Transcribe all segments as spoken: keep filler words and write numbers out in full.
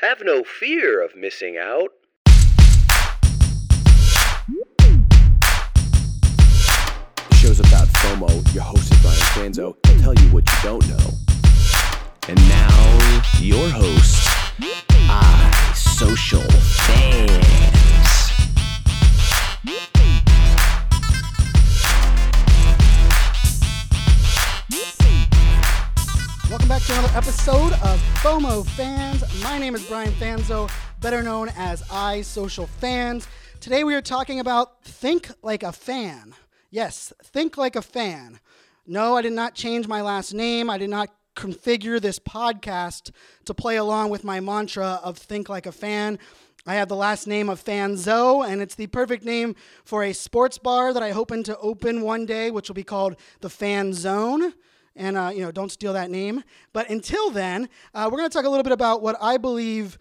Have no fear of missing out. The show's about FOMO. Your host is Brian Fanzo. He'll tell you what you don't know. And now, your host, iSocialFanz. Welcome back to another episode of FOMO Fans. My name is Brian Fanzo, better known as iSocialFanz. Today we are talking about think like a fan. Yes, think like a fan. No, I did not change my last name. I did not configure this podcast to play along with my mantra of think like a fan. I have the last name of Fanzo, and it's the perfect name for a sports bar that I hope to open one day, which will be called the Fan Zone. And, uh, you know, don't steal that name. But until then, uh, we're going to talk a little bit about what I believe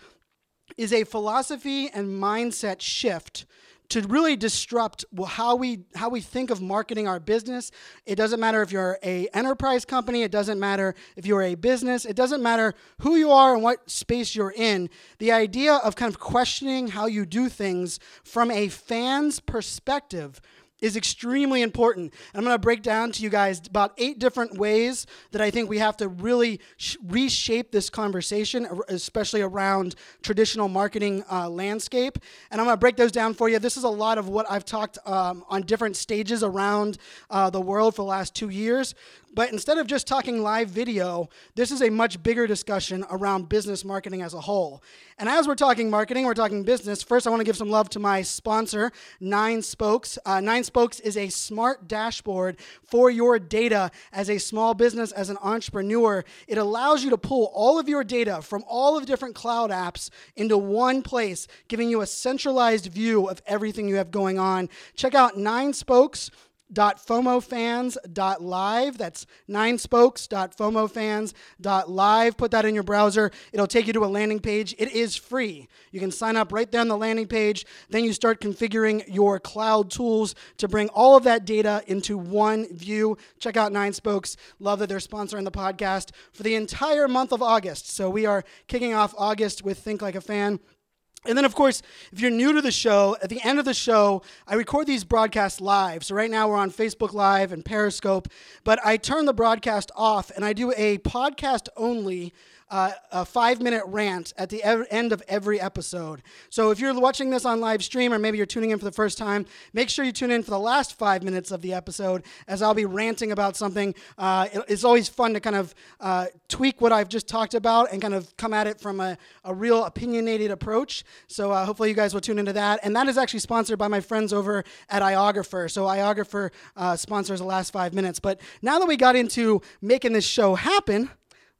is a philosophy and mindset shift to really disrupt how we how we think of marketing our business. It doesn't matter if you're an enterprise company. It doesn't matter if you're a business. It doesn't matter who you are and what space you're in. The idea of kind of questioning how you do things from a fan's perspective is extremely important. And I'm going to break down to you guys about eight different ways that I think we have to really sh- reshape this conversation, especially around traditional marketing uh, landscape. And I'm going to break those down for you. This is a lot of what I've talked um, on different stages around uh, the world for the last two years. But instead of just talking live video, this is a much bigger discussion around business marketing as a whole. And as we're talking marketing, we're talking business. First, I want to give some love to my sponsor, nine Spokes. Uh, nine Spokes is a smart dashboard for your data as a small business, as an entrepreneur. It allows you to pull all of your data from all of different cloud apps into one place, giving you a centralized view of everything you have going on. Check out nine spokes dot fomofans dot live. That's nine spokes dot fomofans dot live. Put that in your browser. It'll take you to a landing page. It is free. You can sign up right there on the landing page. Then you start configuring your cloud tools to bring all of that data into one view. Check out nine Spokes. Love that they're sponsoring the podcast for the entire month of August. So we are kicking off August with Think Like a Fan. And then, of course, if you're new to the show, at the end of the show, I record these broadcasts live. So right now we're on Facebook Live and Periscope, but I turn the broadcast off and I do a podcast-only Uh, a five-minute rant at the ev- end of every episode. So if you're watching this on live stream or maybe you're tuning in for the first time, make sure you tune in for the last five minutes of the episode as I'll be ranting about something. Uh, it, it's always fun to kind of uh, tweak what I've just talked about and kind of come at it from a, a real opinionated approach. So uh, hopefully you guys will tune into that. And that is actually sponsored by my friends over at Iographer. So Iographer uh, sponsors the last five minutes. But now that we got into making this show happen,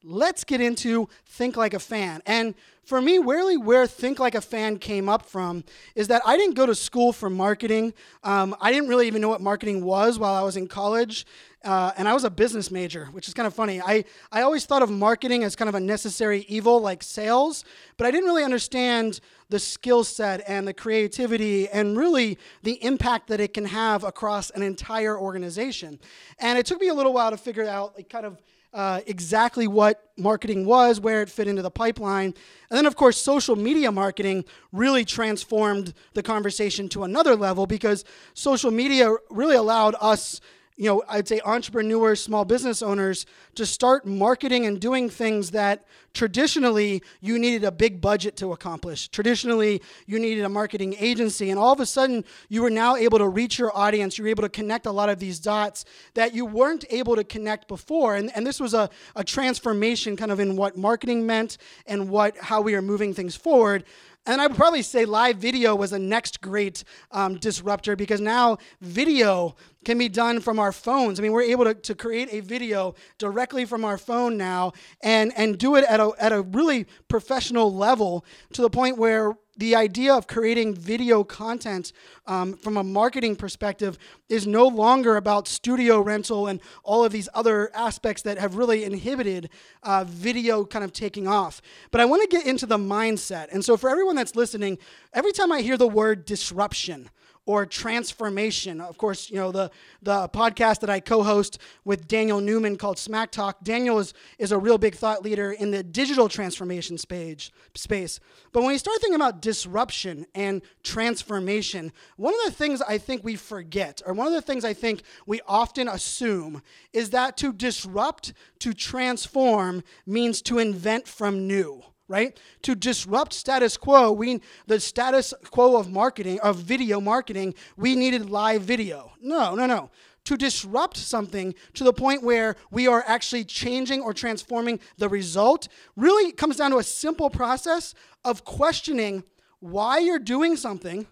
let's get into Think Like a Fan. And for me, really where Think Like a Fan came up from is that I didn't go to school for marketing. Um, I didn't really even know what marketing was while I was in college. Uh, and I was a business major, which is kind of funny. I, I always thought of marketing as kind of a necessary evil like sales, but I didn't really understand the skill set and the creativity and really the impact that it can have across an entire organization. And it took me a little while to figure out like kind of Uh, exactly what marketing was, where it fit into the pipeline. And then, of course, social media marketing really transformed the conversation to another level because social media really allowed us, you know, I'd say entrepreneurs, small business owners, to start marketing and doing things that traditionally you needed a big budget to accomplish. Traditionally, you needed a marketing agency. And all of a sudden, you were now able to reach your audience. You were able to connect a lot of these dots that you weren't able to connect before. And, and this was a, a transformation kind of in what marketing meant and what how we are moving things forward. And I would probably say live video was a next great um, disruptor because now video can be done from our phones. I mean, we're able to, to create a video directly from our phone now and, and do it at a, at a really professional level to the point where the idea of creating video content um, from a marketing perspective is no longer about studio rental and all of these other aspects that have really inhibited uh, video kind of taking off. But I want to get into the mindset. And so for everyone that's listening, every time I hear the word disruption or transformation. Of course, you know, the the podcast that I co-host with Daniel Newman called Smack Talk. Daniel is, is a real big thought leader in the digital transformation space, space. But when you start thinking about disruption and transformation, one of the things I think we forget, or one of the things I think we often assume, is that to disrupt, to transform, means to invent from new. Right? To disrupt status quo, we the status quo of marketing, of video marketing, we needed live video. No, no, no. To disrupt something to the point where we are actually changing or transforming the result really comes down to a simple process of questioning why you're doing something,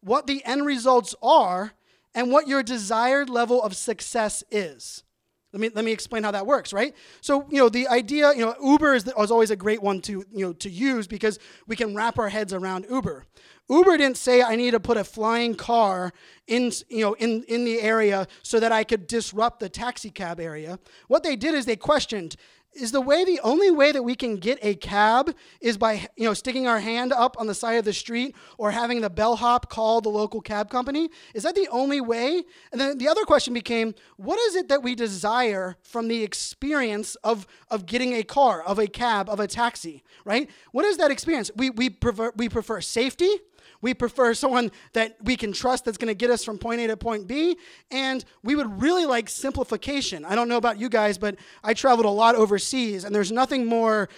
what the end results are, and what your desired level of success is. Let me let me explain how that works, right? So, you know, the idea, you know, Uber is, the, is always a great one to, you know, to use because we can wrap our heads around Uber. Uber didn't say I need to put a flying car in, you know, in, in the area so that I could disrupt the taxi cab area. What they did is they questioned, is the way the only way that we can get a cab is by, you know, sticking our hand up on the side of the street or having the bellhop call the local cab company? Is that the only way? And then the other question became, what is it that we desire from the experience of, of getting a car, of a cab, of a taxi, right? What is that experience? We we prefer we prefer safety. We prefer someone that we can trust that's going to get us from point A to point B, and we would really like simplification. I don't know about you guys, but I traveled a lot overseas, and there's nothing more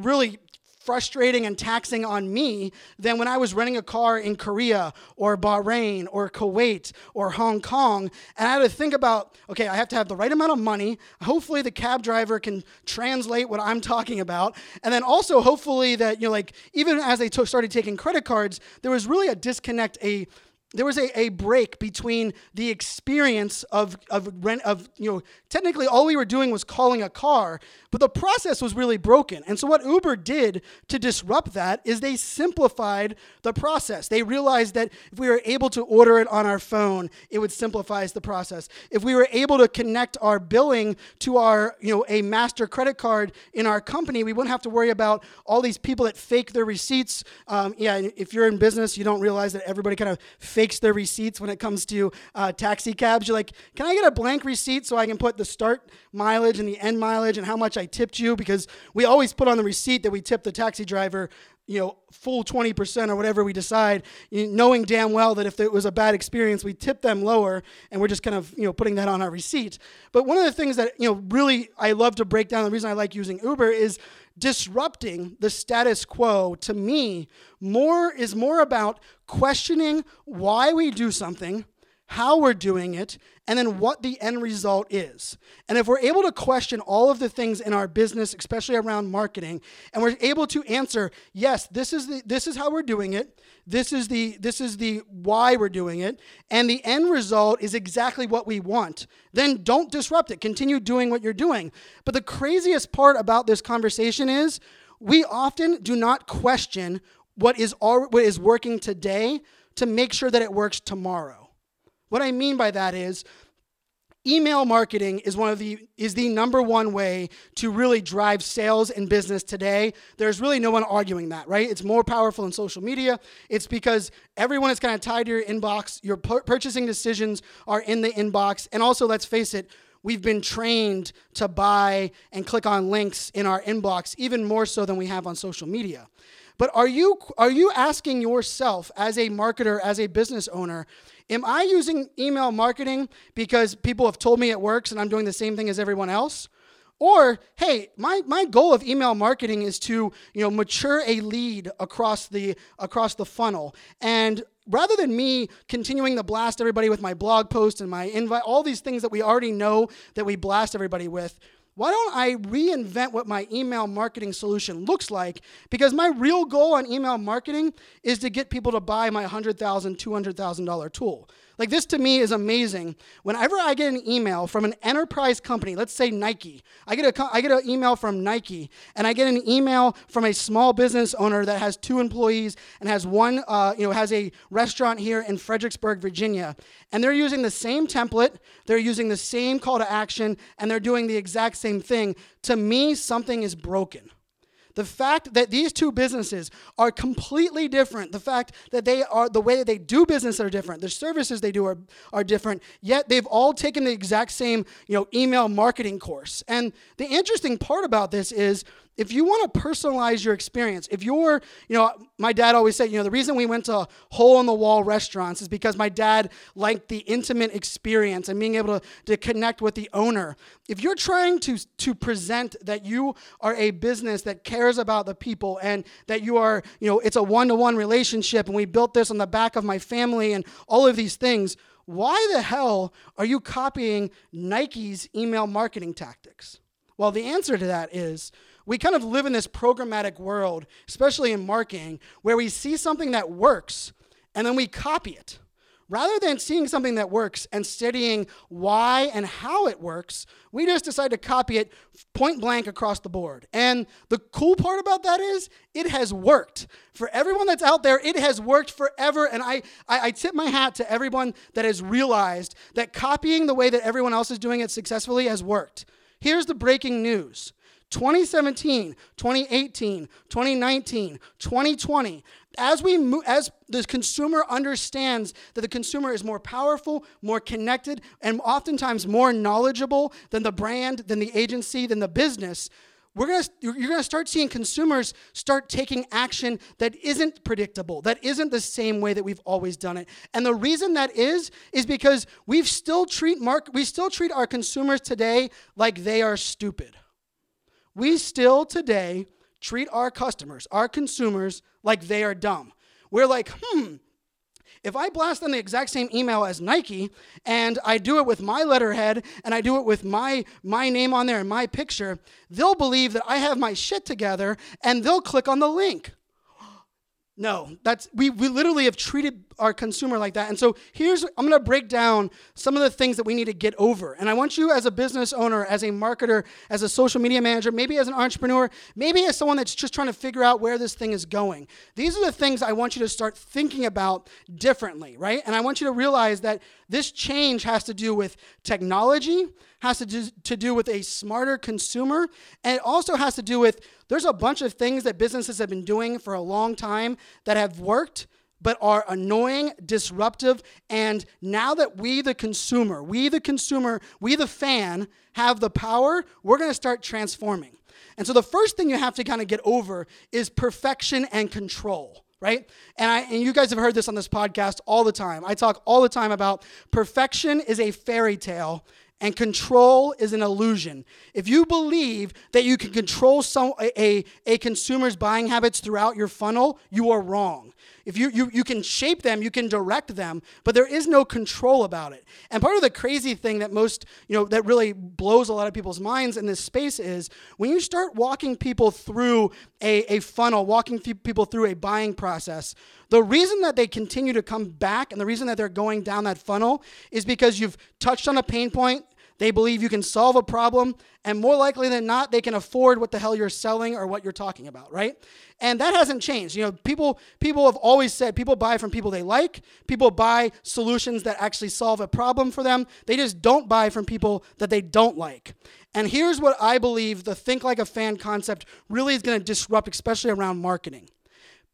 really frustrating and taxing on me than when I was renting a car in Korea or Bahrain or Kuwait or Hong Kong, and I had to think about, okay, I have to have the right amount of money. Hopefully the cab driver can translate what I'm talking about. And then also hopefully that, you know, like even as they t- started taking credit cards, there was really a disconnect, a There was a, a break between the experience of of rent of you know technically all we were doing was calling a car, but the process was really broken. And so what Uber did to disrupt that is they simplified the process. They realized that if we were able to order it on our phone, it would simplify the process. If we were able to connect our billing to our you know a master credit card in our company, we wouldn't have to worry about all these people that fake their receipts. Um, yeah, if you're in business, you don't realize that everybody kind of fakes their receipts when it comes to uh, taxi cabs. You're like, can I get a blank receipt so I can put the start mileage and the end mileage and how much I tipped you? Because we always put on the receipt that we tipped the taxi driver, you know, full twenty percent or whatever we decide, knowing damn well that if it was a bad experience, we tip them lower, and we're just kind of, you know, putting that on our receipt. But one of the things that, you know, really I love to break down, the reason I like using Uber is disrupting the status quo, to me, more is more about questioning why we do something, how we're doing it, and then what the end result is. And if we're able to question all of the things in our business, especially around marketing, and we're able to answer, yes, this is the this is how we're doing it, this is the this is the why we're doing it, and the end result is exactly what we want, then don't disrupt it. Continue doing what you're doing. But the craziest part about this conversation is we often do not question what is all, what is working today to make sure that it works tomorrow. What I mean by that is email marketing is one of the is the number one way to really drive sales and business today. There's really no one arguing that, right? It's more powerful in social media. It's because everyone is kind of tied to your inbox. Your pur- purchasing decisions are in the inbox. And also, let's face it, we've been trained to buy and click on links in our inbox, even more so than we have on social media. But are you are you asking yourself as a marketer, as a business owner, am I using email marketing because people have told me it works and I'm doing the same thing as everyone else? Or, hey, my, my goal of email marketing is to, you know, mature a lead across the across the funnel. And rather than me continuing to blast everybody with my blog post and my invite, all these things that we already know that we blast everybody with, why don't I reinvent what my email marketing solution looks like? Because my real goal on email marketing is to get people to buy my one hundred thousand dollars, two hundred thousand dollars tool. Like, this to me is amazing. Whenever I get an email from an enterprise company, let's say Nike, I get a I get an email from Nike, and I get an email from a small business owner that has two employees and has one, uh, you know, has a restaurant here in Fredericksburg, Virginia, and they're using the same template, they're using the same call to action, and they're doing the exact same thing. To me, something is broken. The fact that these two businesses are completely different, the fact that they are, the way they do business are different, the services they do are, are different, yet they've all taken the exact same, you know, email marketing course. And the interesting part about this is, if you want to personalize your experience, if you're, you know, my dad always said, you know, the reason we went to hole-in-the-wall restaurants is because my dad liked the intimate experience and being able to, to connect with the owner. If you're trying to, to present that you are a business that cares about the people and that you are, you know, it's a one-to-one relationship and we built this on the back of my family and all of these things, why the hell are you copying Nike's email marketing tactics? Well, the answer to that is, we kind of live in this programmatic world, especially in marketing, where we see something that works and then we copy it. Rather than seeing something that works and studying why and how it works, we just decide to copy it point blank across the board. And the cool part about that is it has worked. For everyone that's out there, it has worked forever. And I, I, I tip my hat to everyone that has realized that copying the way that everyone else is doing it successfully has worked. Here's the breaking news. twenty seventeen, twenty eighteen, twenty nineteen, twenty twenty, as we mo- as the consumer understands that the consumer is more powerful, more connected, and oftentimes more knowledgeable than the brand, than the agency, than the business, we're gonna you're gonna start seeing consumers start taking action that isn't predictable, that isn't the same way that we've always done it. And the reason that is is because we've still treat mark we still treat our consumers today like they are stupid. We still today treat our customers, our consumers, like they are dumb. We're like, hmm, if I blast them the exact same email as Nike and I do it with my letterhead and I do it with my, my name on there and my picture, they'll believe that I have my shit together and they'll click on the link. No, that's we, we literally have treated our consumer like that. And so here's, I'm going to break down some of the things that we need to get over. And I want you as a business owner, as a marketer, as a social media manager, maybe as an entrepreneur, maybe as someone that's just trying to figure out where this thing is going. These are the things I want you to start thinking about differently, right? And I want you to realize that this change has to do with technology, has to do, to do with a smarter consumer, and it also has to do with there's a bunch of things that businesses have been doing for a long time that have worked but are annoying, disruptive, and now that we, the consumer, we, the consumer, we, the fan, have the power, we're going to start transforming. And so the first thing you have to kind of get over is perfection and control. Right? And I and you guys have heard this on this podcast all the time. I talk all the time about perfection is a fairy tale and control is an illusion. If you believe that you can control some a, a, a consumer's buying habits throughout your funnel, you are wrong. If you, you you can shape them, you can direct them, but there is no control about it. And part of the crazy thing that most, you know, that really blows a lot of people's minds in this space is when you start walking people through a, a funnel, walking th- people through a buying process, the reason that they continue to come back and the reason that they're going down that funnel is because you've touched on a pain point, they believe you can solve a problem, and more likely than not, they can afford what the hell you're selling or what you're talking about, right? And that hasn't changed. You know, people people have always said people buy from people they like. People buy solutions that actually solve a problem for them. They just don't buy from people that they don't like. And here's what I believe the think like a fan concept really is going to disrupt, especially around marketing.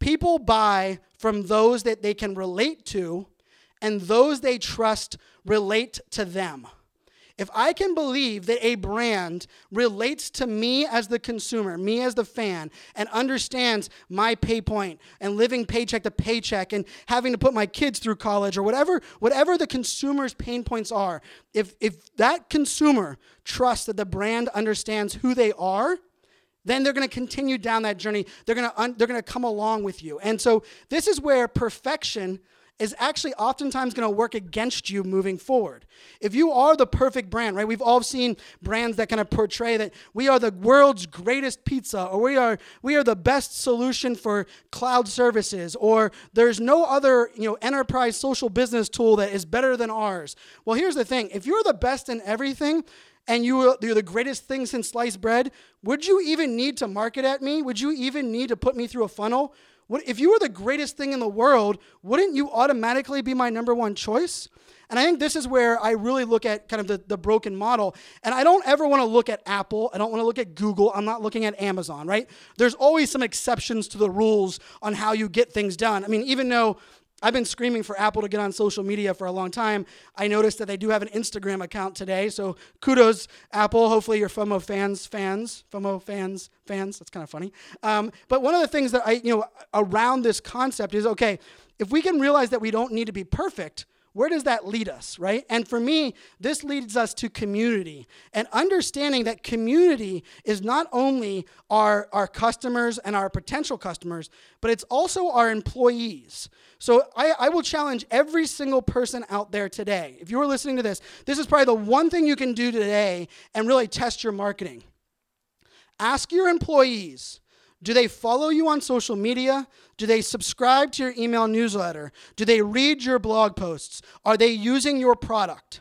People buy from those that they can relate to, and those they trust relate to them. If I can believe that a brand relates to me as the consumer, me as the fan, and understands my pay point and living paycheck to paycheck and having to put my kids through college or whatever, whatever the consumer's pain points are, if if that consumer trusts that the brand understands who they are, then they're going to continue down that journey. They're going to un- they're going to come along with you. And so this is where perfection is actually oftentimes going to work against you moving forward. If you are the perfect brand, right? We've all seen brands that kind of portray that we are the world's greatest pizza, or we are we are the best solution for cloud services, or there's no other, you know, enterprise social business tool that is better than ours. Well, here's the thing. If you're the best in everything, and you, you're the greatest thing since sliced bread, would you even need to market at me? Would you even need to put me through a funnel? What, if you were the greatest thing in the world, wouldn't you automatically be my number one choice? And I think this is where I really look at kind of the, the broken model. And I don't ever want to look at Apple. I don't want to look at Google. I'm not looking at Amazon, right? There's always some exceptions to the rules on how you get things done. I mean, even though I've been screaming for Apple to get on social media for a long time, I noticed that they do have an Instagram account today. So kudos, Apple. Hopefully you're FOMO fans, fans, FOMO fans, fans. That's kind of funny. Um, but one of the things that I, you know, around this concept is, okay, if we can realize that we don't need to be perfect, where does that lead us, right? And for me, this leads us to community and understanding that community is not only our, our customers and our potential customers, but it's also our employees. So I, I will challenge every single person out there today. If you were listening to this, this is probably the one thing you can do today and really test your marketing. Ask your employees, do they follow you on social media? Do they subscribe to your email newsletter? Do they read your blog posts? Are they using your product?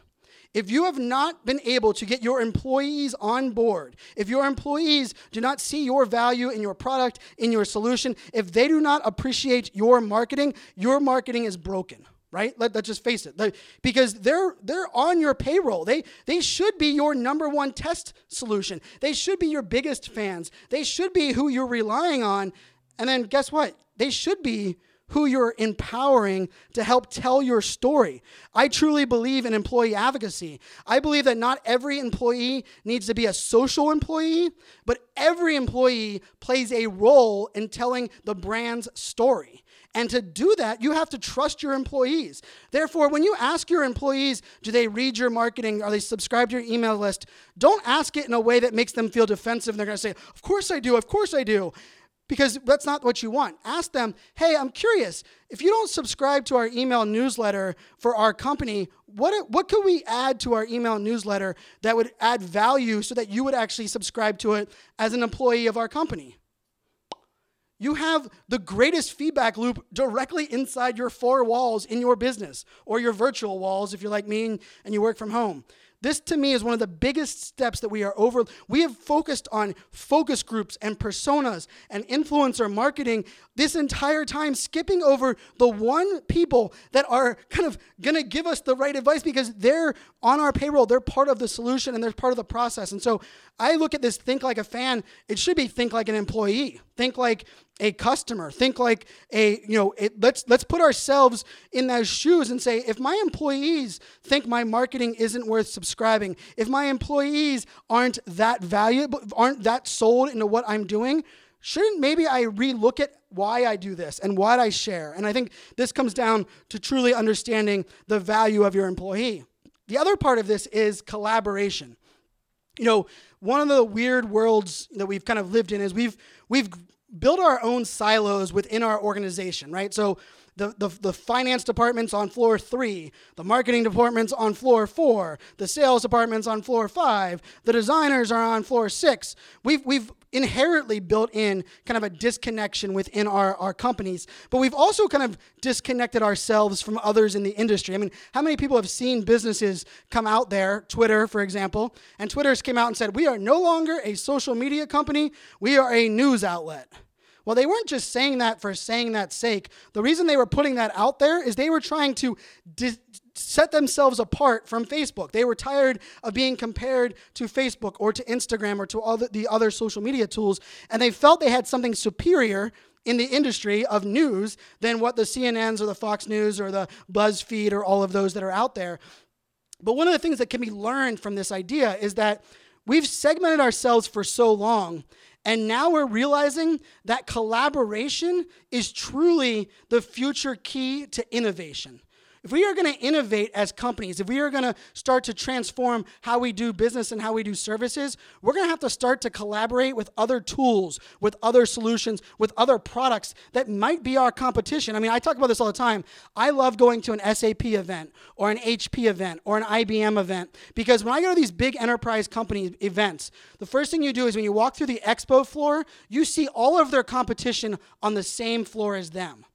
If you have not been able to get your employees on board, if your employees do not see your value in your product, in your solution, if they do not appreciate your marketing, your marketing is broken. Right? Let, let's just face it. Like, because they're they're on your payroll. They they should be your number one test solution. They should be your biggest fans. They should be who you're relying on. And then guess what? They should be who you're empowering to help tell your story. I truly believe in employee advocacy. I believe that not every employee needs to be a social employee, but every employee plays a role in telling the brand's story. And to do that, you have to trust your employees. Therefore, when you ask your employees, do they read your marketing? Are they subscribed to your email list? Don't ask it in a way that makes them feel defensive. And they're going to say, of course I do, of course I do. Because that's not what you want. Ask them, hey, I'm curious, if you don't subscribe to our email newsletter for our company, what what could we add to our email newsletter that would add value so that you would actually subscribe to it as an employee of our company? You have the greatest feedback loop directly inside your four walls in your business, or your virtual walls if you're like me and you work from home. This, to me, is one of the biggest steps that we are over. We have focused on focus groups and personas and influencer marketing this entire time, skipping over the one people that are kind of going to give us the right advice because they're on our payroll. They're part of the solution and they're part of the process. And so I look at this think like a fan. It should be think like an employee. Think like a customer. Think like a, you know, it, let's let's put ourselves in those shoes and say, if my employees think my marketing isn't worth subscribing, if my employees aren't that valuable, aren't that sold into what I'm doing, shouldn't maybe I relook at why I do this and what I share? And I think this comes down to truly understanding the value of your employee. The other part of this is collaboration. You know, one of the weird worlds that we've kind of lived in is we've we've build our own silos within our organization, right? So the, the the finance department's on floor three, the marketing department's on floor four, the sales department's on floor five, the designers are on floor six. We've we've inherently built in kind of a disconnection within our, our companies, but we've also kind of disconnected ourselves from others in the industry. I mean, how many people have seen businesses come out there, Twitter, for example, and Twitter's came out and said, we are no longer a social media company, we are a news outlet. Well, they weren't just saying that for saying that's sake. The reason they were putting that out there is they were trying to dis- set themselves apart from Facebook. They were tired of being compared to Facebook or to Instagram or to all the, the other social media tools, and they felt they had something superior in the industry of news than what the C N Ns or the Fox News or the BuzzFeed or all of those that are out there. But one of the things that can be learned from this idea is that we've segmented ourselves for so long, and now we're realizing that collaboration is truly the future key to innovation. If we are going to innovate as companies, if we are going to start to transform how we do business and how we do services, we're going to have to start to collaborate with other tools, with other solutions, with other products that might be our competition. I mean, I talk about this all the time. I love going to an S A P event or an H P event or an I B M event because when I go to these big enterprise company events, the first thing you do is when you walk through the expo floor, you see all of their competition on the same floor as them.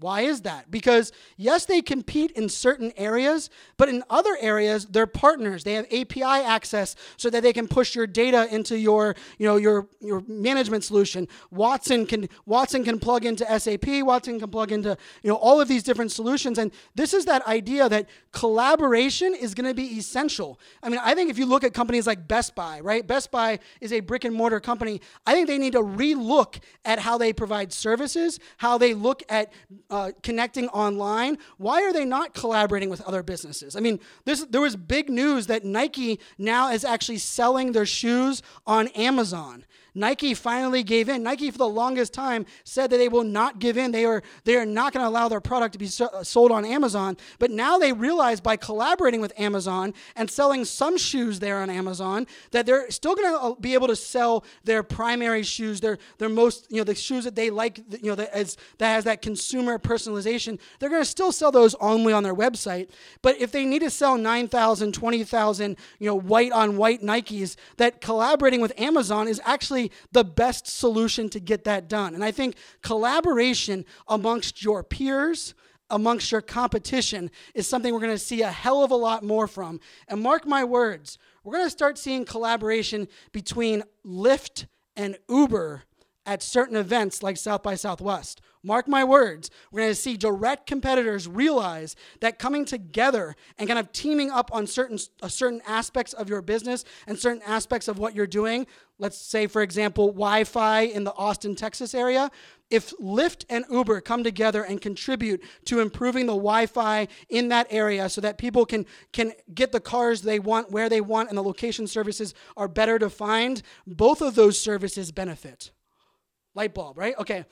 Why is that? Because yes, they compete in certain areas, but in other areas, they're partners. They have A P I access so that they can push your data into your, you know, your your management solution. Watson can Watson can plug into S A P. Watson can plug into, you know, all of these different solutions. And this is that idea that collaboration is going to be essential. I mean, I think if you look at companies like Best Buy, right? Best Buy is a brick and mortar company. I think they need to relook at how they provide services, how they look at Uh, connecting online. Why are they not collaborating with other businesses? I mean, this, there was big news that Nike now is actually selling their shoes on Amazon. Nike finally gave in. Nike, for the longest time, said that they will not give in. They are they are not going to allow their product to be so, uh, sold on Amazon. But now they realize by collaborating with Amazon and selling some shoes there on Amazon that they're still going to be able to sell their primary shoes, their their most, you know, the shoes that they like, you know, that, as, that has that consumer personalization. They're going to still sell those only on their website. But if they need to sell nine thousand, twenty thousand, you know, white on white Nikes, that collaborating with Amazon is actually the best solution to get that done. And I think collaboration amongst your peers, amongst your competition, is something we're going to see a hell of a lot more from. And mark my words, we're going to start seeing collaboration between Lyft and Uber at certain events like South by Southwest. Mark my words, we're going to see direct competitors realize that coming together and kind of teaming up on certain uh, certain aspects of your business and certain aspects of what you're doing. Let's say, for example, Wi-Fi in the Austin, Texas area. If Lyft and Uber come together and contribute to improving the Wi-Fi in that area so that people can can get the cars they want where they want and the location services are better defined, both of those services benefit. Light bulb, right? Okay.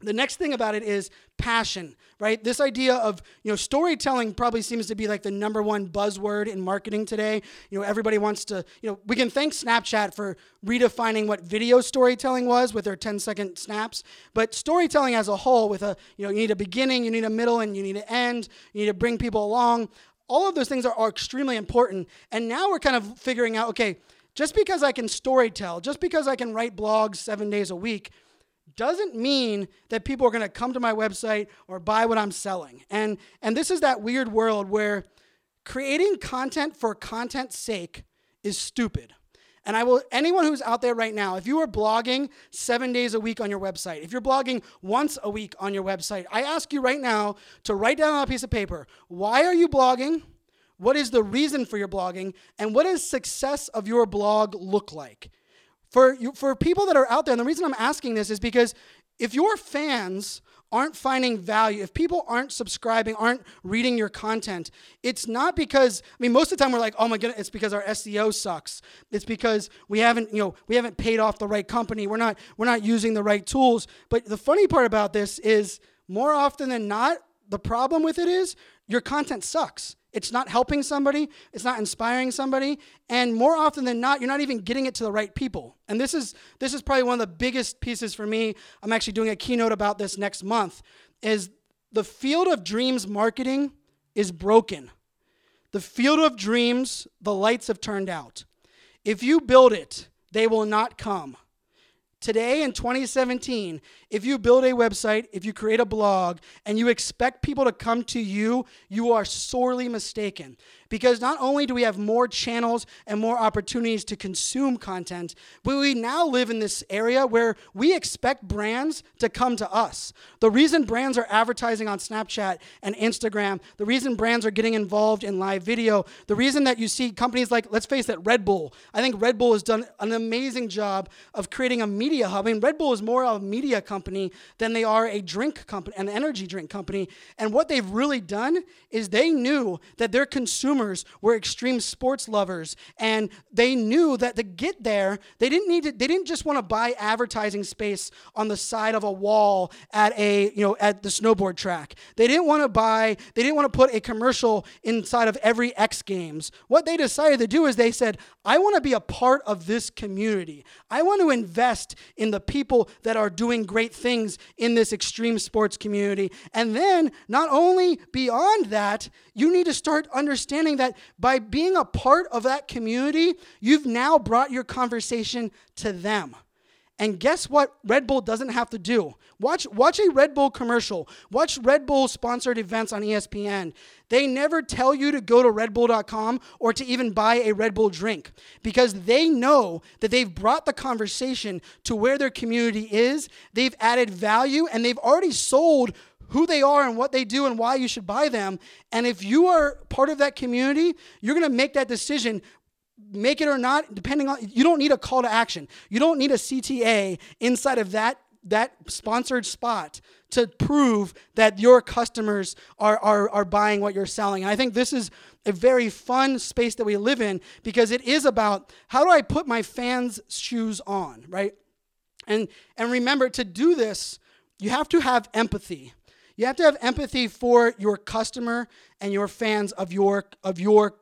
The next thing about it is passion, right? This idea of, you know, storytelling probably seems to be like the number one buzzword in marketing today. You know, everybody wants to, you know, we can thank Snapchat for redefining what video storytelling was with their ten second snaps, but storytelling as a whole with a, you know, you need a beginning, you need a middle, and you need an end, you need to bring people along. All of those things are, are extremely important. And now we're kind of figuring out, okay, just because I can storytell, just because I can write blogs seven days a week, doesn't mean that people are going to come to my website or buy what I'm selling. And and this is that weird world where creating content for content's sake is stupid. And I will, anyone who's out there right now, if you are blogging seven days a week on your website, if you're blogging once a week on your website, I ask you right now to write down on a piece of paper, why are you blogging? What is the reason for your blogging? And what does success of your blog look like? For you, for people that are out there, and the reason I'm asking this is because if your fans aren't finding value, if people aren't subscribing, aren't reading your content, it's not because, I mean, most of the time we're like, oh my goodness, it's because our S E O sucks. It's because we haven't, you know, we haven't paid off the right company. We're not, we're not using the right tools. But the funny part about this is more often than not, the problem with it is your content sucks. It's not helping somebody. It's not inspiring somebody. And more often than not, you're not even getting it to the right people. And this is this is probably one of the biggest pieces for me. I'm actually doing a keynote about this next month, is the field of dreams marketing is broken. The field of dreams, the lights have turned out. If you build it, they will not come. Today in twenty seventeen, if you build a website, if you create a blog, and you expect people to come to you, you are sorely mistaken. Because not only do we have more channels and more opportunities to consume content, but we now live in this area where we expect brands to come to us. The reason brands are advertising on Snapchat and Instagram, the reason brands are getting involved in live video, the reason that you see companies like, let's face it, Red Bull. I think Red Bull has done an amazing job of creating a media hub. I mean, Red Bull is more of a media company than they are a drink company, an energy drink company. And what they've really done is they knew that their consumers were extreme sports lovers, and they knew that to get there, they didn't need to, they didn't just want to buy advertising space on the side of a wall at a, you know, at the snowboard track. They didn't want to buy, they didn't want to put a commercial inside of every X Games. What they decided to do is they said, I want to be a part of this community. I want to invest in the people that are doing great things in this extreme sports community. And then not only beyond that, you need to start understanding that by being a part of that community, you've now brought your conversation to them. And guess what Red Bull doesn't have to do? Watch watch a Red Bull commercial. Watch Red Bull-sponsored events on E S P N. They never tell you to go to Red Bull dot com or to even buy a Red Bull drink because they know that they've brought the conversation to where their community is. They've added value, and they've already sold who they are and what they do and why you should buy them. And if you are part of that community, you're going to make that decision, make it or not, depending on, you don't need a call to action. You don't need a C T A inside of that that sponsored spot to prove that your customers are, are, are buying what you're selling. And I think this is a very fun space that we live in because it is about how do I put my fans' shoes on, right? And and remember, to do this, you have to have empathy. You have to have empathy for your customer and your fans of your of your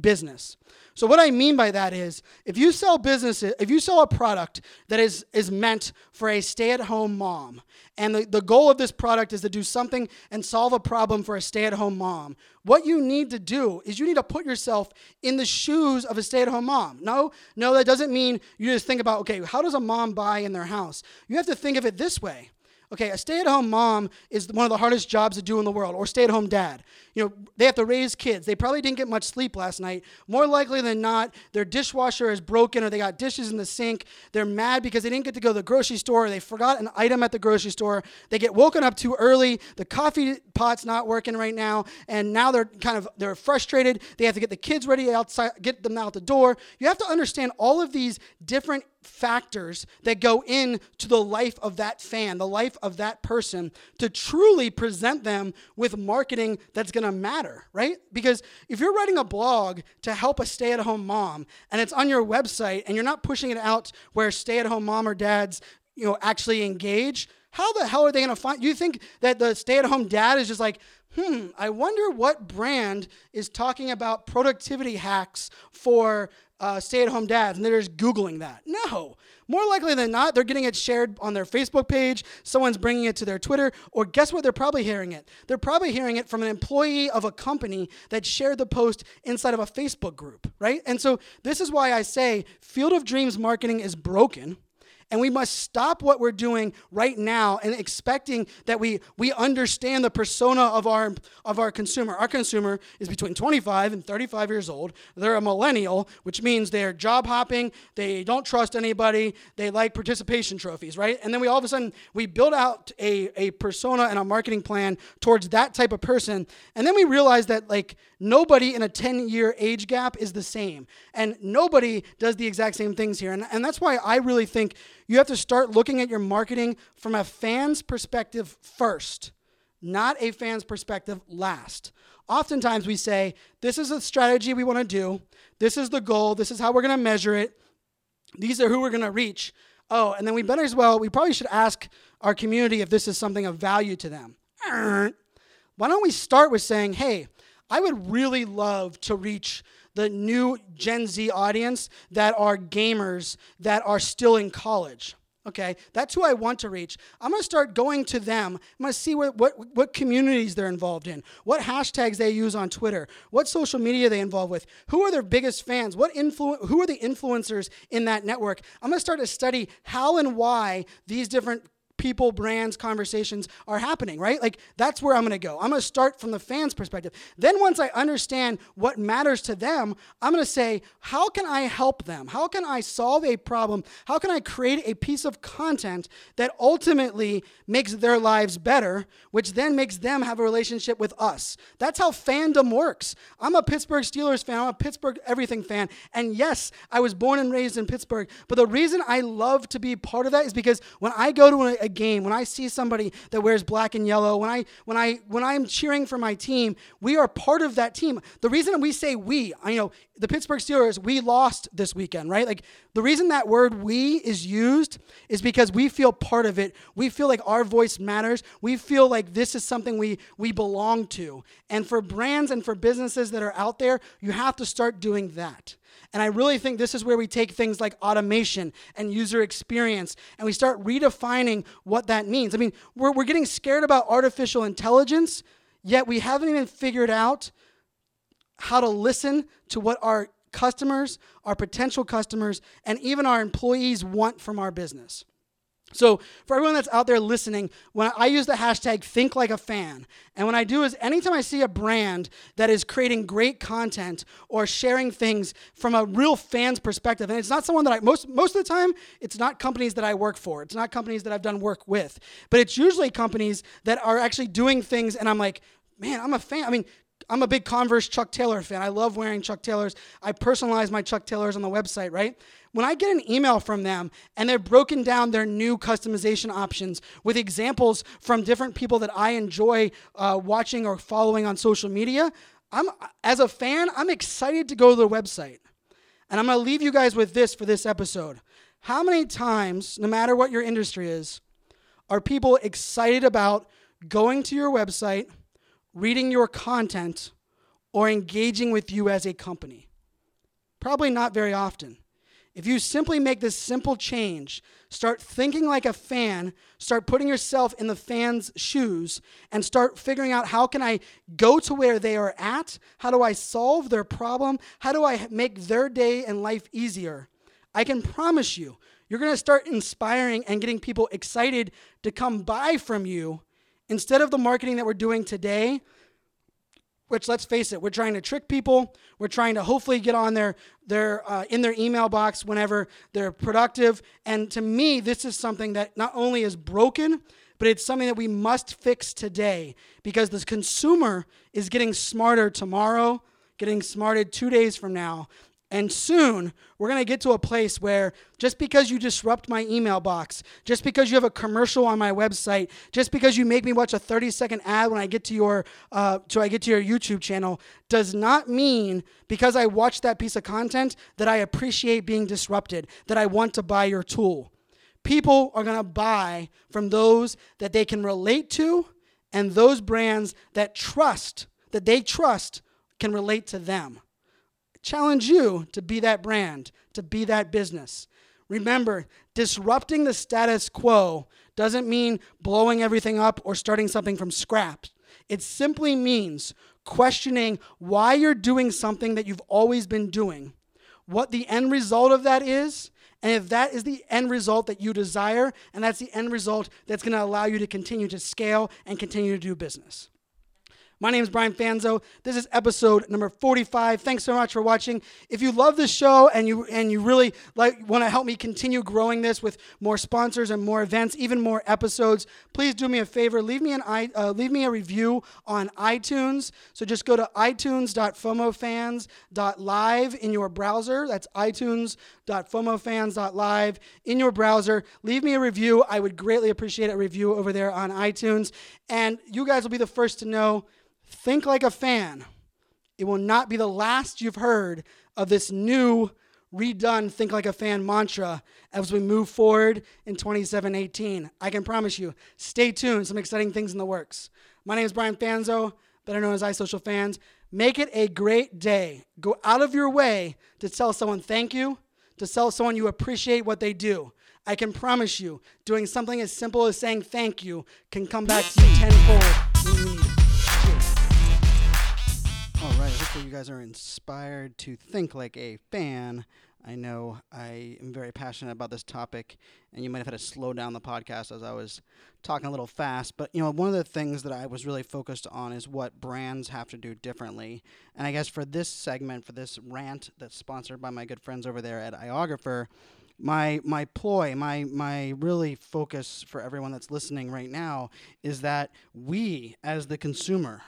business. So what I mean by that is, if you sell businesses, if you sell a product that is is meant for a stay-at-home mom, and the, the goal of this product is to do something and solve a problem for a stay-at-home mom, what you need to do is you need to put yourself in the shoes of a stay-at-home mom. No, no, that doesn't mean you just think about, okay, how does a mom buy in their house? You have to think of it this way. Okay, a stay-at-home mom is one of the hardest jobs to do in the world, or stay-at-home dad. You know, they have to raise kids. They probably didn't get much sleep last night. More likely than not, their dishwasher is broken, or they got dishes in the sink. They're mad because they didn't get to go to the grocery store, or they forgot an item at the grocery store. They get woken up too early. The coffee pot's not working right now, and now they're kind of they're frustrated. They have to get the kids ready outside, get them out the door. You have to understand all of these different factors that go into the life of that fan, the life of that person, to truly present them with marketing that's going to matter, right? Because if you're writing a blog to help a stay-at-home mom and it's on your website and you're not pushing it out where stay-at-home mom or dads, you know, actually engage, how the hell are they going to find? You think that the stay-at-home dad is just like, hmm, I wonder what brand is talking about productivity hacks for Uh, stay-at-home dads, and they're just Googling that. No. More likely than not, they're getting it shared on their Facebook page, someone's bringing it to their Twitter, or guess what they're probably hearing it? They're probably hearing it from an employee of a company that shared the post inside of a Facebook group, right? And so this is why I say Field of Dreams marketing is broken, and we must stop what we're doing right now and expecting that we we understand the persona of our of our consumer. Our consumer is between twenty-five and thirty-five years old. They're a millennial, which means they're job hopping. They don't trust anybody. They like participation trophies, right? And then we all of a sudden, we build out a, a persona and a marketing plan towards that type of person. And then we realize that, like, nobody in a ten-year age gap is the same. And nobody does the exact same things here. And, and that's why I really think you have to start looking at your marketing from a fan's perspective first, not a fan's perspective last. Oftentimes we say, this is a strategy we want to do. This is the goal. This is how we're going to measure it. These are who we're going to reach. Oh, and then we better as well, we probably should ask our community if this is something of value to them. Why don't we start with saying, hey, I would really love to reach the new Gen Z audience that are gamers that are still in college. Okay, that's who I want to reach. I'm gonna start going to them. I'm gonna see what, what what communities they're involved in, what hashtags they use on Twitter, what social media they involve with, who are their biggest fans, what influ- who are the influencers in that network. I'm gonna start to study how and why these different people, brands, conversations are happening, right? Like, that's where I'm going to go. I'm going to start from the fans' perspective. Then once I understand what matters to them, I'm going to say, how can I help them? How can I solve a problem? How can I create a piece of content that ultimately makes their lives better, which then makes them have a relationship with us? That's how fandom works. I'm a Pittsburgh Steelers fan. I'm a Pittsburgh everything fan. And yes, I was born and raised in Pittsburgh. But the reason I love to be part of that is because when I go to an a game, when I see somebody that wears black and yellow, when I when I when I'm cheering for my team, we are part of that team. The reason we say we, I you know, the Pittsburgh Steelers, we lost this weekend, right? Like, the reason that word we is used is because we feel part of it. We feel like our voice matters. We feel like this is something we we belong to. And for brands and for businesses that are out there, you have to start doing that. And I really think this is where we take things like automation and user experience, and we start redefining what that means. I mean, we're we're getting scared about artificial intelligence, yet we haven't even figured out how to listen to what our customers, our potential customers, and even our employees want from our business. So for everyone that's out there listening, when I use the hashtag ThinkLikeAFan, and what I do is anytime I see a brand that is creating great content or sharing things from a real fan's perspective, and it's not someone that I, most most of the time, it's not companies that I work for. It's not companies that I've done work with. But it's usually companies that are actually doing things, and I'm like, man, I'm a fan. I mean, I'm a big Converse Chuck Taylor fan. I love wearing Chuck Taylors. I personalize my Chuck Taylors on the website, right? When I get an email from them and they've broken down their new customization options with examples from different people that I enjoy uh, watching or following on social media, I'm, as a fan, I'm excited to go to their website. And I'm going to leave you guys with this for this episode. How many times, no matter what your industry is, are people excited about going to your website, reading your content, or engaging with you as a company? Probably not very often. If you simply make this simple change, start thinking like a fan, start putting yourself in the fan's shoes, and start figuring out how can I go to where they are at? How do I solve their problem? How do I make their day and life easier? I can promise you, you're going to start inspiring and getting people excited to come buy from you instead of the marketing that we're doing today, which, let's face it, we're trying to trick people. We're trying to hopefully get on their their uh, in their email box whenever they're productive. And to me, this is something that not only is broken, but it's something that we must fix today, because the consumer is getting smarter tomorrow, getting smarter two days from now. And soon, we're going to get to a place where just because you disrupt my email box, just because you have a commercial on my website, just because you make me watch a thirty-second ad when I get to your uh, to I get to your YouTube channel, does not mean because I watch that piece of content that I appreciate being disrupted, that I want to buy your tool. People are going to buy from those that they can relate to, and those brands that trust, that they trust can relate to them. Challenge you to be that brand, to be that business. Remember, disrupting the status quo doesn't mean blowing everything up or starting something from scratch. It simply means questioning why you're doing something that you've always been doing, what the end result of that is, and if that is the end result that you desire, and that's the end result that's going to allow you to continue to scale and continue to do business. My name is Brian Fanzo. This is episode number forty-five. Thanks so much for watching. If you love this show and you and you really like want to help me continue growing this with more sponsors and more events, even more episodes, please do me a favor. Leave me an i uh, leave me a review on iTunes. So just go to itunes dot fomo fans dot live in your browser. That's itunes dot fomo fans dot live in your browser. Leave me a review. I would greatly appreciate a review over there on iTunes, and you guys will be the first to know. Think like a fan. It will not be the last you've heard of this new, redone Think Like a Fan mantra as we move forward in twenty-seven eighteen. I can promise you. Stay tuned. Some exciting things in the works. My name is Brian Fanzo, better known as iSocialFanz. Make it a great day. Go out of your way to tell someone thank you, to tell someone you appreciate what they do. I can promise you, doing something as simple as saying thank you can come back to you tenfold when you need it. Hopefully you guys are inspired to think like a fan. I know I am very passionate about this topic, and you might have had to slow down the podcast as I was talking a little fast. But, you know, one of the things that I was really focused on is what brands have to do differently. And I guess for this segment, for this rant that's sponsored by my good friends over there at Iographer, my my ploy, my my really focus for everyone that's listening right now is that we, as the consumer,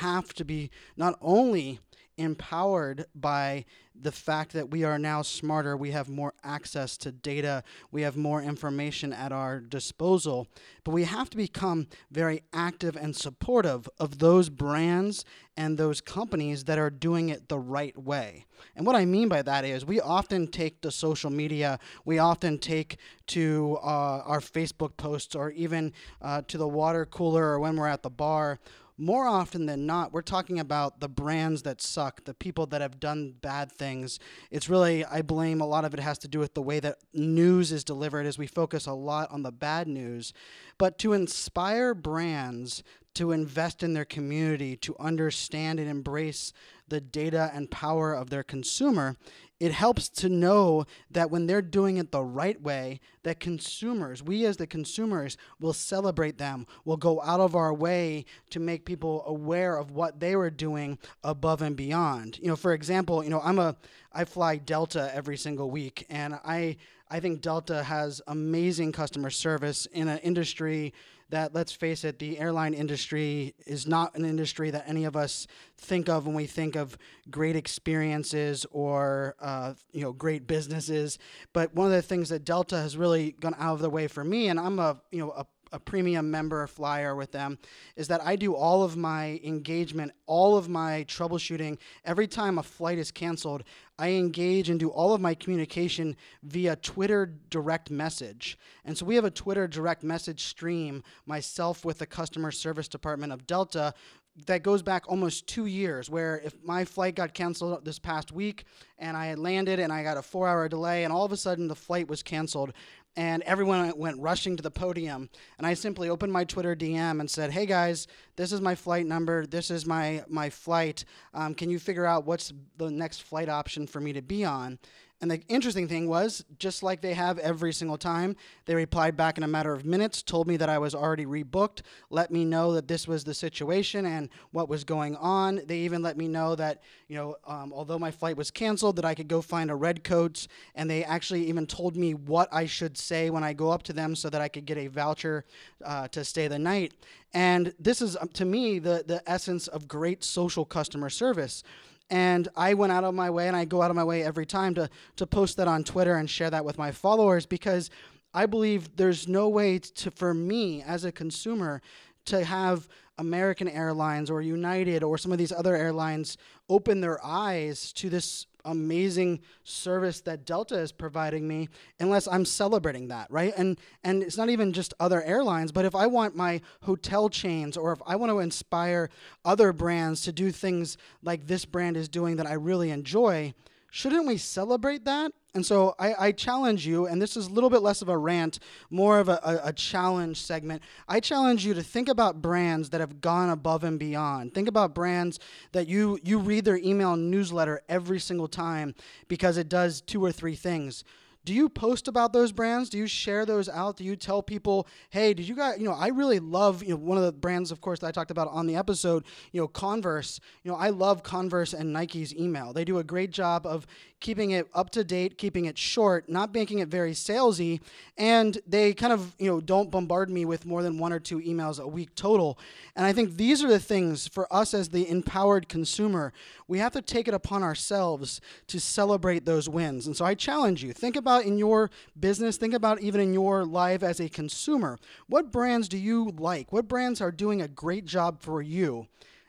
have to be not only empowered by the fact that we are now smarter, we have more access to data, we have more information at our disposal, but we have to become very active and supportive of those brands and those companies that are doing it the right way. And what I mean by that is we often take to social media, we often take to uh, our Facebook posts, or even uh, to the water cooler, or when we're at the bar. More often than not, we're talking about the brands that suck, the people that have done bad things. It's really, I blame a lot of it has to do with the way that news is delivered, as we focus a lot on the bad news. But to inspire brands to invest in their community, to understand and embrace the data and power of their consumer, it helps to know that when they're doing it the right way, that consumers, we as the consumers, will celebrate them, will go out of our way to make people aware of what they were doing above and beyond. You know, for example, you know, I'm a, I fly Delta every single week, and I, I think Delta has amazing customer service in an industry that, let's face it, the airline industry is not an industry that any of us think of when we think of great experiences or uh, you know, great businesses. But one of the things that Delta has really gone out of the way for me, and I'm a you know a, a premium member flyer with them, is that I do all of my engagement, all of my troubleshooting. Every time a flight is canceled, I engage and do all of my communication via Twitter direct message. And so we have a Twitter direct message stream, myself with the customer service department of Delta, that goes back almost two years, where if my flight got canceled this past week and I had landed and I got a four-hour delay and all of a sudden the flight was canceled, and everyone went rushing to the podium. And I simply opened my Twitter D M and said, hey guys, this is my flight number. This is my, my flight. Um, can you figure out what's the next flight option for me to be on? And the interesting thing was, just like they have every single time, they replied back in a matter of minutes, told me that I was already rebooked, let me know that this was the situation and what was going on. They even let me know that, you know, um, although my flight was canceled, that I could go find a red coats. And they actually even told me what I should say when I go up to them so that I could get a voucher uh, to stay the night. And this is, um, to me, the the essence of great social customer service. And I went out of my way, and I go out of my way every time to to post that on Twitter and share that with my followers, because I believe there's no way to, for me as a consumer, to have American Airlines or United or some of these other airlines open their eyes to this amazing service that Delta is providing me unless I'm celebrating that, right? And and it's not even just other airlines, but if I want my hotel chains, or if I want to inspire other brands to do things like this brand is doing that I really enjoy, shouldn't we celebrate that? And so I, I challenge you, and this is a little bit less of a rant, more of a, a, a challenge segment. I challenge you to think about brands that have gone above and beyond. Think about brands that you, you read their email newsletter every single time because it does two or three things. Do you post about those brands? Do you share those out? Do you tell people, hey, did you guys, you know, I really love, you know, one of the brands, of course, that I talked about on the episode, you know, Converse. You know, I love Converse and Nike's email. They do a great job of keeping it up to date, keeping it short, not making it very salesy, and they kind of, you know, don't bombard me with more than one or two emails a week total. And I think these are the things for us as the empowered consumer. We have to take it upon ourselves to celebrate those wins. And so I challenge you, think about in your business, think about even in your life as a consumer. What brands do you like? What brands are doing a great job for you?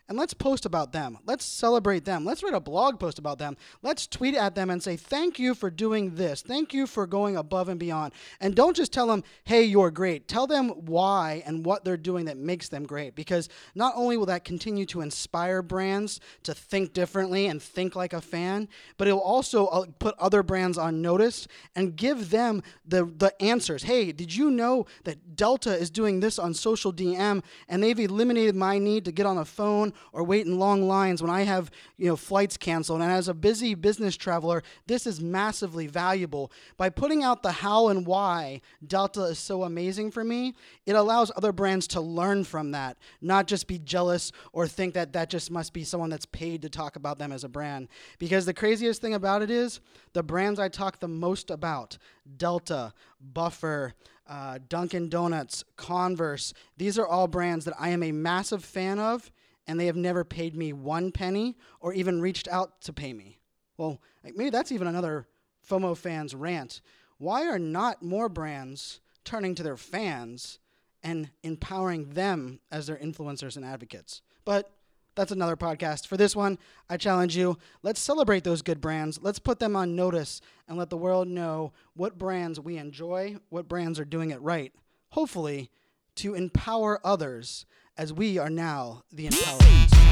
And let's post about them. Let's celebrate them. Let's write a blog post about them. Let's tweet at them and say, thank you for doing this. Thank you for going above and beyond. And don't just tell them, hey, you're great. Tell them why and what they're doing that makes them great. Because not only will that continue to inspire brands to think differently and think like a fan, but it will also put other brands on notice and give them the, the answers. Hey, did you know that Delta is doing this on social D M, and they've eliminated my need to get on a phone or wait in long lines when I have, you know, flights canceled? And as a busy business traveler, this is massively valuable. By putting out the how and why Delta is so amazing for me, it allows other brands to learn from that, not just be jealous or think that that just must be someone that's paid to talk about them as a brand. Because the craziest thing about it is the brands I talk the most about, Delta, Buffer, uh, Dunkin' Donuts, Converse, these are all brands that I am a massive fan of, and they have never paid me one penny or even reached out to pay me. Well, like, maybe that's even another FOMO fans rant. Why are not more brands turning to their fans and empowering them as their influencers and advocates? But that's another podcast. For this one, I challenge you, let's celebrate those good brands. Let's put them on notice and let the world know what brands we enjoy, what brands are doing it right, hopefully to empower others, as we are now the empowerment.